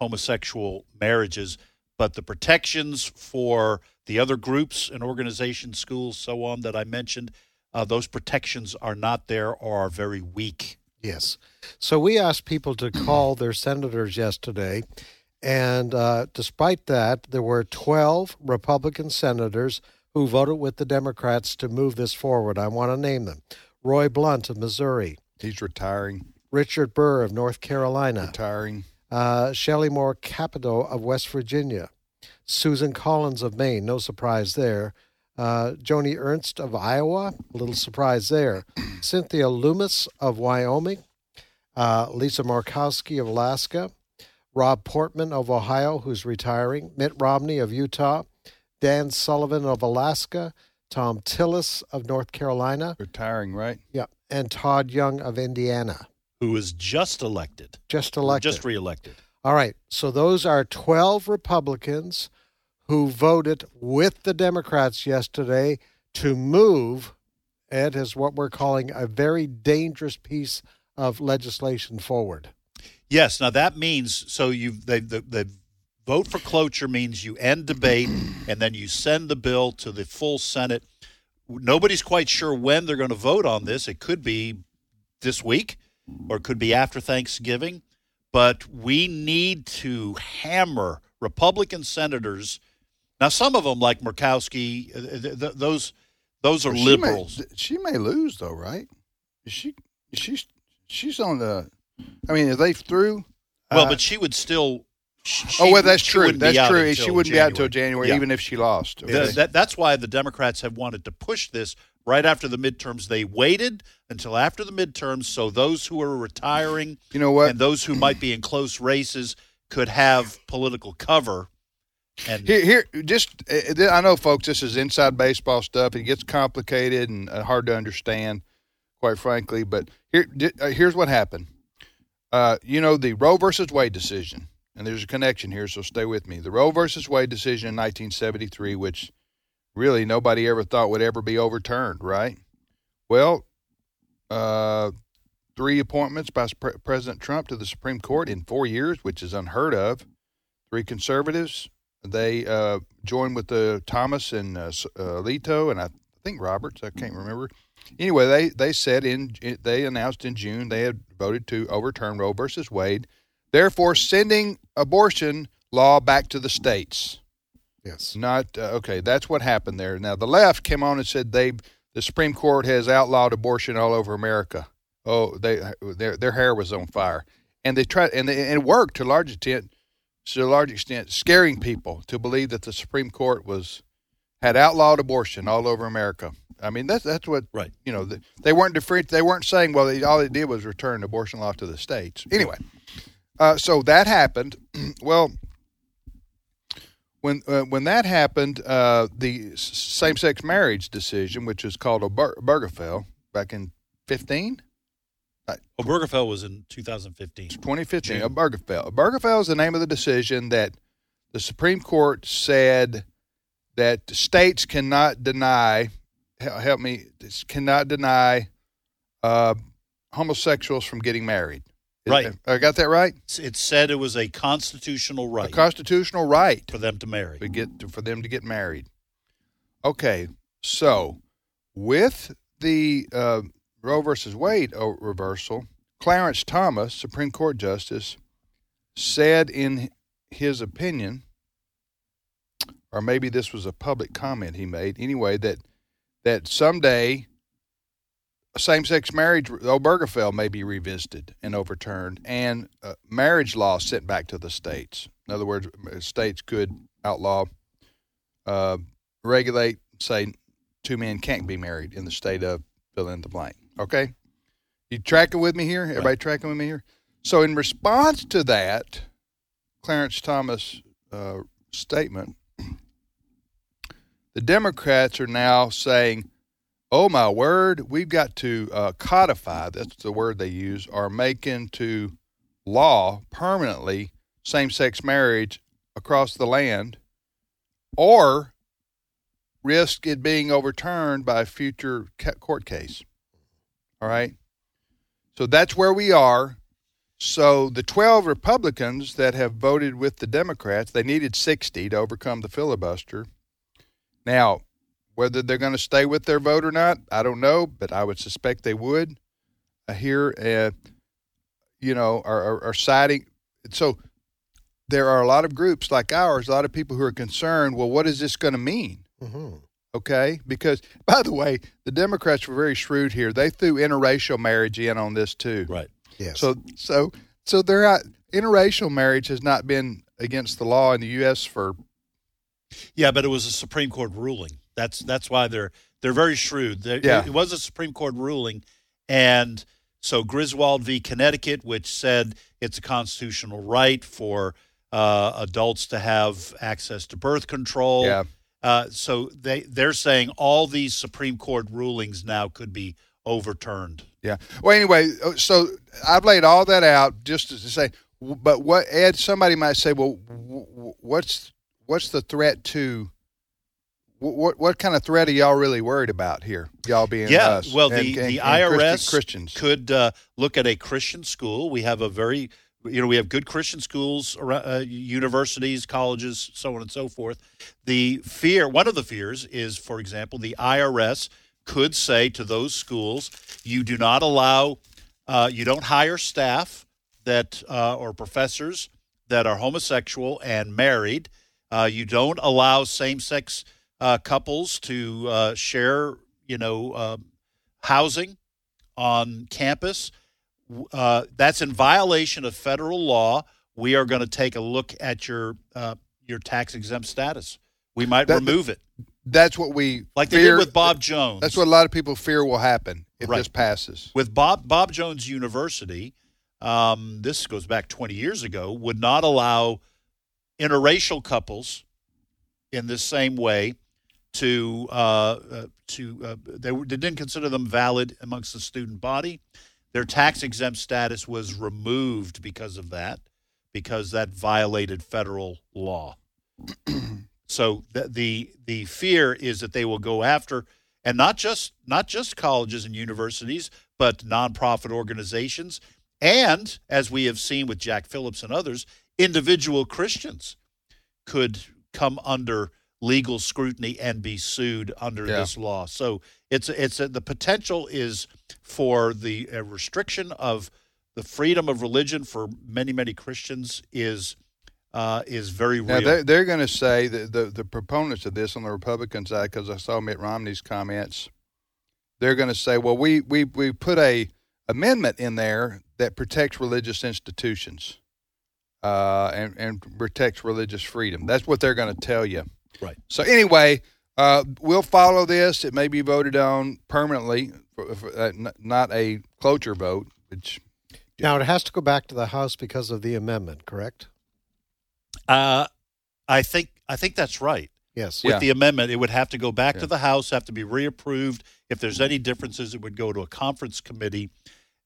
homosexual marriages, but the protections for the other groups and organizations, schools, so on that I mentioned, uh, those protections are not there or are very weak. Yes. So we asked people to call their senators yesterday, and uh, despite that, there were twelve Republican senators who voted with the Democrats to move this forward. I want to name them. Roy Blunt of Missouri. He's retiring. Richard Burr of North Carolina. Retiring. Uh, Shelley Moore Capito of West Virginia. Susan Collins of Maine. No surprise there. Uh, Joni Ernst of Iowa. A little surprise there. Cynthia Lummis of Wyoming. Uh, Lisa Murkowski of Alaska. Rob Portman of Ohio, who's retiring. Mitt Romney of Utah. Dan Sullivan of Alaska, Tom Tillis of North Carolina. Retiring, right? Yeah. And Todd Young of Indiana. Who was just elected. Just elected. Just reelected. All right. So those are twelve Republicans who voted with the Democrats yesterday to move, Ed, is what we're calling a very dangerous piece of legislation forward. Yes. Now that means, so you've, they've, they've, vote for cloture means you end debate, and then you send the bill to the full Senate. Nobody's quite sure when they're going to vote on this. It could be this week, or it could be after Thanksgiving. But we need to hammer Republican senators. Now, some of them, like Murkowski, th- th- those those are well, she liberals. May, she may lose, though, right? Is she she's she's on the. I mean, are they through? Well, uh, but she would still. She, oh, well, that's true. That's true. She wouldn't January. be out until January, yeah. even if she lost. Okay. The, that, that's why the Democrats have wanted to push this right after the midterms. They waited until after the midterms so those who are retiring you know what? and those who might be in close races could have political cover. And Here, here just I know, folks, this is inside baseball stuff. It gets complicated and hard to understand, quite frankly. But here, here's what happened. Uh, you know, the Roe versus Wade decision. And there's a connection here, so stay with me. The Roe versus Wade decision in nineteen seventy-three, which really nobody ever thought would ever be overturned, right? Well, uh, three appointments by Pre- President Trump to the Supreme Court in four years, which is unheard of. Three conservatives. They uh, joined with the Thomas and uh, Alito and I think Roberts. I can't remember. Anyway, they, they said in they announced in June they had voted to overturn Roe versus Wade, therefore sending abortion law back to the states. Yes. Not, uh, okay, that's what happened there. Now, the left came on and said they, the Supreme Court has outlawed abortion all over America. Oh, they their their hair was on fire. And they tried, and, they, and it worked to a large extent, to a large extent, scaring people to believe that the Supreme Court was had outlawed abortion all over America. I mean, that's that's what, right. you know, the, they weren't different, they weren't saying, well, they, all they did was return abortion law to the states. Anyway. Uh, so that happened. Well, when uh, when that happened, uh, the same-sex marriage decision, which is called Obergefell, back in fifteen Uh, Obergefell was in twenty fifteen twenty fifteen June. Obergefell. Obergefell is the name of the decision that the Supreme Court said that states cannot deny, help me, cannot deny uh, homosexuals from getting married. Right. I got that right? It said it was a constitutional right. A constitutional right. For them to marry. To get, to, for them to get married. Okay. So, with the uh, Roe versus Wade reversal, Clarence Thomas, Supreme Court Justice, said in his opinion, or maybe this was a public comment he made, anyway, that, that someday... same-sex marriage, Obergefell, may be revisited and overturned, and uh, marriage law sent back to the states. In other words, states could outlaw, uh, regulate, say two men can't be married in the state of fill in the blank. Okay? You tracking with me here? Everybody right. tracking with me here? So in response to that, Clarence Thomas uh, statement, the Democrats are now saying, oh, my word, we've got to uh, codify, that's the word they use, or make into law permanently same-sex marriage across the land, or risk it being overturned by a future ca- court case. All right? So that's where we are. So the twelve Republicans that have voted with the Democrats, they needed sixty to overcome the filibuster. Now, whether they're going to stay with their vote or not, I don't know, but I would suspect they would. I hear, uh, you know, are, are, are siding. So there are a lot of groups like ours, a lot of people who are concerned, well, what is this going to mean? Mm-hmm. Okay? Because, by the way, the Democrats were very shrewd here. They threw interracial marriage in on this, too. Right. Yes. So, so, so there are, interracial marriage has not been against the law in the U S for. Yeah, but it was a Supreme Court ruling. That's that's why they're they're very shrewd. They, yeah. it, it was a Supreme Court ruling, and so Griswold v. Connecticut, which said it's a constitutional right for uh, adults to have access to birth control. Yeah. Uh, so they they're saying all these Supreme Court rulings now could be overturned. Yeah. Well, anyway, so I've laid all that out just to say, but what, Ed, somebody might say, well, what's what's the threat to, what what kind of threat are y'all really worried about here, y'all being yeah, us? Yeah, well, the, and, and, the I R S Christian, could uh, look at a Christian school. We have a very, you know, we have good Christian schools, uh, universities, colleges, so on and so forth. The fear, one of the fears is, for example, the I R S could say to those schools, you do not allow, uh, you don't hire staff that uh, or professors that are homosexual and married. Uh, you don't allow same-sex uh, couples to uh, share, you know, uh, housing on campus. Uh, that's in violation of federal law. We are going to take a look at your uh, your tax-exempt status. We might that, remove it. That's what we like fear. They did with Bob Jones. That's what a lot of people fear will happen if right. this passes. With Bob Bob Jones University, um, this goes back twenty years ago, would not allow interracial couples in this same way to uh, to uh, they, were, they didn't consider them valid amongst the student body. Their tax exempt status was removed because of that, because that violated federal law. So the, the the fear is that they will go after, and not just not just colleges and universities, but nonprofit organizations, and as we have seen with Jack Phillips and others, individual Christians could come under legal scrutiny and be sued under yeah. this law. So it's it's the potential is for the uh, restriction of the freedom of religion for many many Christians is. Uh, is very real. Now they're, they're going to say, that the, the proponents of this on the Republican side, because I saw Mitt Romney's comments, they're going to say, well, we, we, we put a amendment in there that protects religious institutions uh, and, and protects religious freedom. That's what they're going to tell you. Right. So anyway, uh, we'll follow this. It may be voted on permanently, for, for, uh, n- not a cloture vote. Which, now it has to go back to the House because of the amendment, correct? Uh, I think I think that's right. Yes. With yeah. the amendment, it would have to go back yeah. to the House, have to be reapproved. If there's any differences, it would go to a conference committee.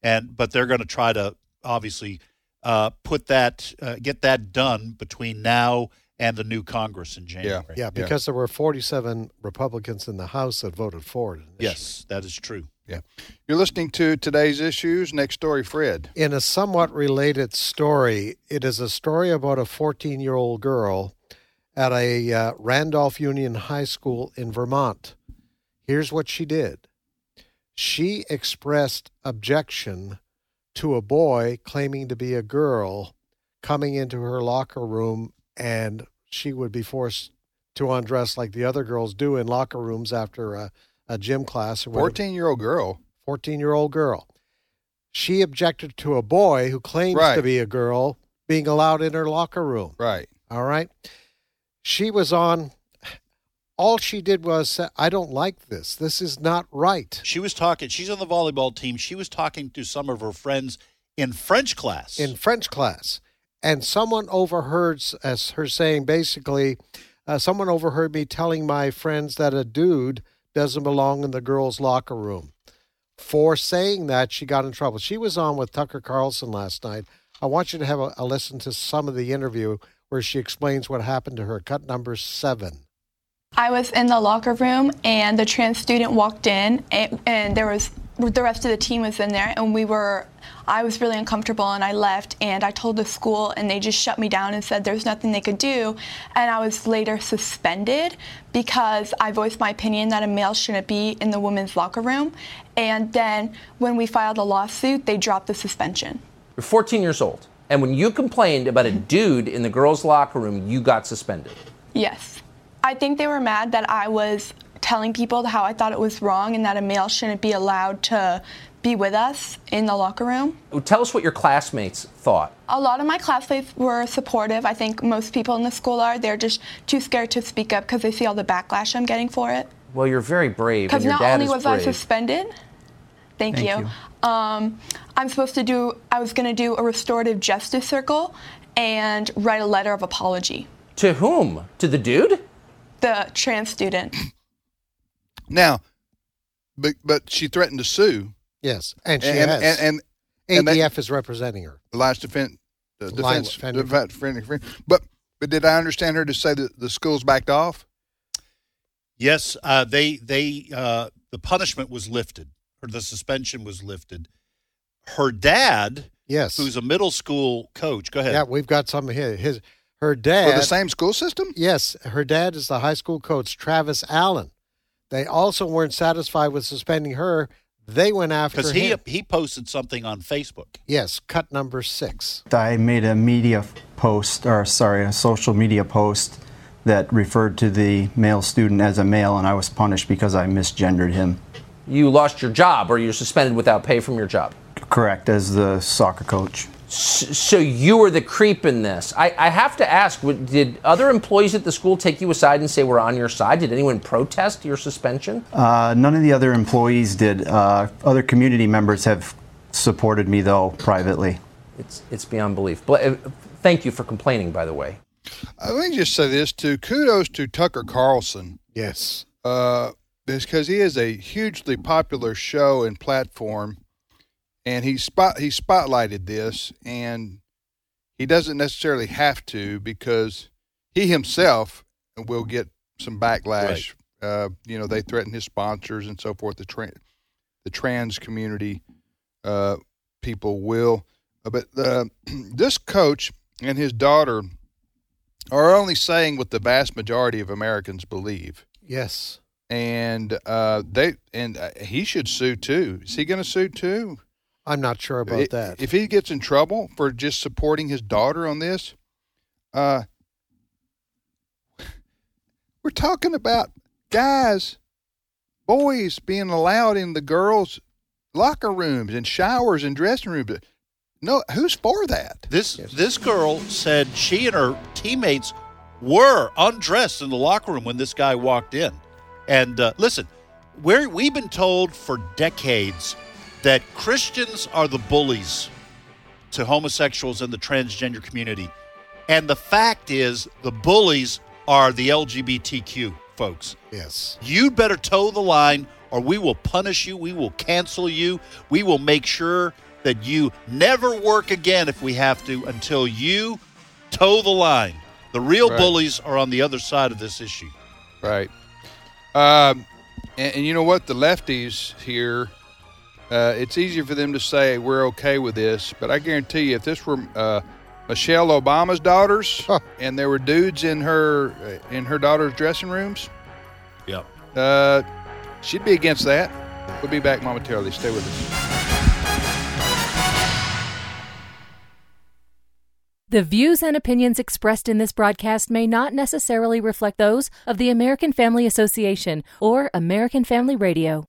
And but they're going to try to obviously uh, put that uh, get that done between now and the new Congress in January. Yeah, yeah because yeah. there were forty-seven Republicans in the House that voted for it. Yes, that is true. Yeah. You're listening to Today's Issues. Next story, Fred. In a somewhat related story, it is a story about a fourteen-year-old girl at a uh, Randolph Union High School in Vermont. Here's what she did. She expressed objection to a boy claiming to be a girl coming into her locker room, and she would be forced to undress like the other girls do in locker rooms after a a gym class. Or fourteen-year-old girl. fourteen-year-old girl. She objected to a boy who claims right. to be a girl being allowed in her locker room. Right. All right? She was on all she did was say, I don't like this. This is not right. She was talking. She's on the volleyball team. She was talking to some of her friends in French class. In French class. And someone overheard as her saying, basically, uh, someone overheard me telling my friends that a dude doesn't belong in the girls' locker room. For saying that, she got in trouble. She was on with Tucker Carlson last night. I want you to have a, a listen to some of the interview where she explains what happened to her. Cut number seven. I was in the locker room, and the trans student walked in, and, and there was the rest of the team was in there, and we were, I was really uncomfortable, and I left, and I told the school, and they just shut me down and said there's nothing they could do, and I was later suspended because I voiced my opinion that a male shouldn't be in the women's locker room, and then when we filed a lawsuit, they dropped the suspension. You're fourteen years old, and when you complained about a dude in the girls' locker room, you got suspended. Yes. I think they were mad that I was telling people how I thought it was wrong and that a male shouldn't be allowed to be with us in the locker room. Tell us what your classmates thought. A lot of my classmates were supportive. I think most people in the school are. They're just too scared to speak up because they see all the backlash I'm getting for it. Well, you're very brave. Because not only was brave. I suspended, thank, thank you, you. Um, I'm supposed to do, I was going to do a restorative justice circle and write a letter of apology. To whom? To the dude? The trans student. Now, but but she threatened to sue. Yes, and she and, has. And, and, and A D F and that, is representing her. Alliance Defend, uh, Defense, Defense, Defense. But but did I understand her to say that the schools backed off? Yes, uh, they they uh, the punishment was lifted, or the suspension was lifted. Her dad, yes, who's a middle school coach. Go ahead. Yeah, we've got some here. His her dad for the same school system. Yes, her dad is the high school coach, Travis Allen. They also weren't satisfied with suspending her. They went after him. Because he, he posted something on Facebook. Yes, cut number six. I made a media post, or sorry, a social media post that referred to the male student as a male, and I was punished because I misgendered him. You lost your job, or you're suspended without pay from your job? Correct, as the soccer coach. So you were the creep in this. I, I have to ask, did other employees at the school take you aside and say we're on your side? Did anyone protest your suspension? Uh, none of the other employees did. Uh, other community members have supported me, though, privately. It's it's beyond belief. Thank you for complaining, by the way. Uh, let me just say this, too. Kudos to Tucker Carlson. Yes. Uh, because he is a hugely popular show and platform. And he spot he spotlighted this, and he doesn't necessarily have to because he himself will get some backlash. Right. Uh, you know, they threaten his sponsors and so forth. The trans the trans community uh, people will, uh, but uh, this coach and his daughter are only saying what the vast majority of Americans believe. Yes, and uh, they and uh, he should sue too. Is he going to sue too? I'm not sure about it, that. If he gets in trouble for just supporting his daughter on this, uh, we're talking about guys, boys being allowed in the girls' locker rooms and showers and dressing rooms. No, who's for that? This yes. This girl said she and her teammates were undressed in the locker room when this guy walked in. And uh, listen, we're, we've been told for decades that Christians are the bullies to homosexuals in the transgender community. And the fact is, the bullies are the L G B T Q folks. Yes. You'd better toe the line, or we will punish you. We will cancel you. We will make sure that you never work again if we have to until you toe the line. The real right. bullies are on the other side of this issue. Right. Um, and, and you know what? The lefties here... Uh, it's easier for them to say we're okay with this, but I guarantee you if this were uh, Michelle Obama's daughters huh. and there were dudes in her in her daughter's dressing rooms, yeah, uh, she'd be against that. We'll be back momentarily. Stay with us. The views and opinions expressed in this broadcast may not necessarily reflect those of the American Family Association or American Family Radio.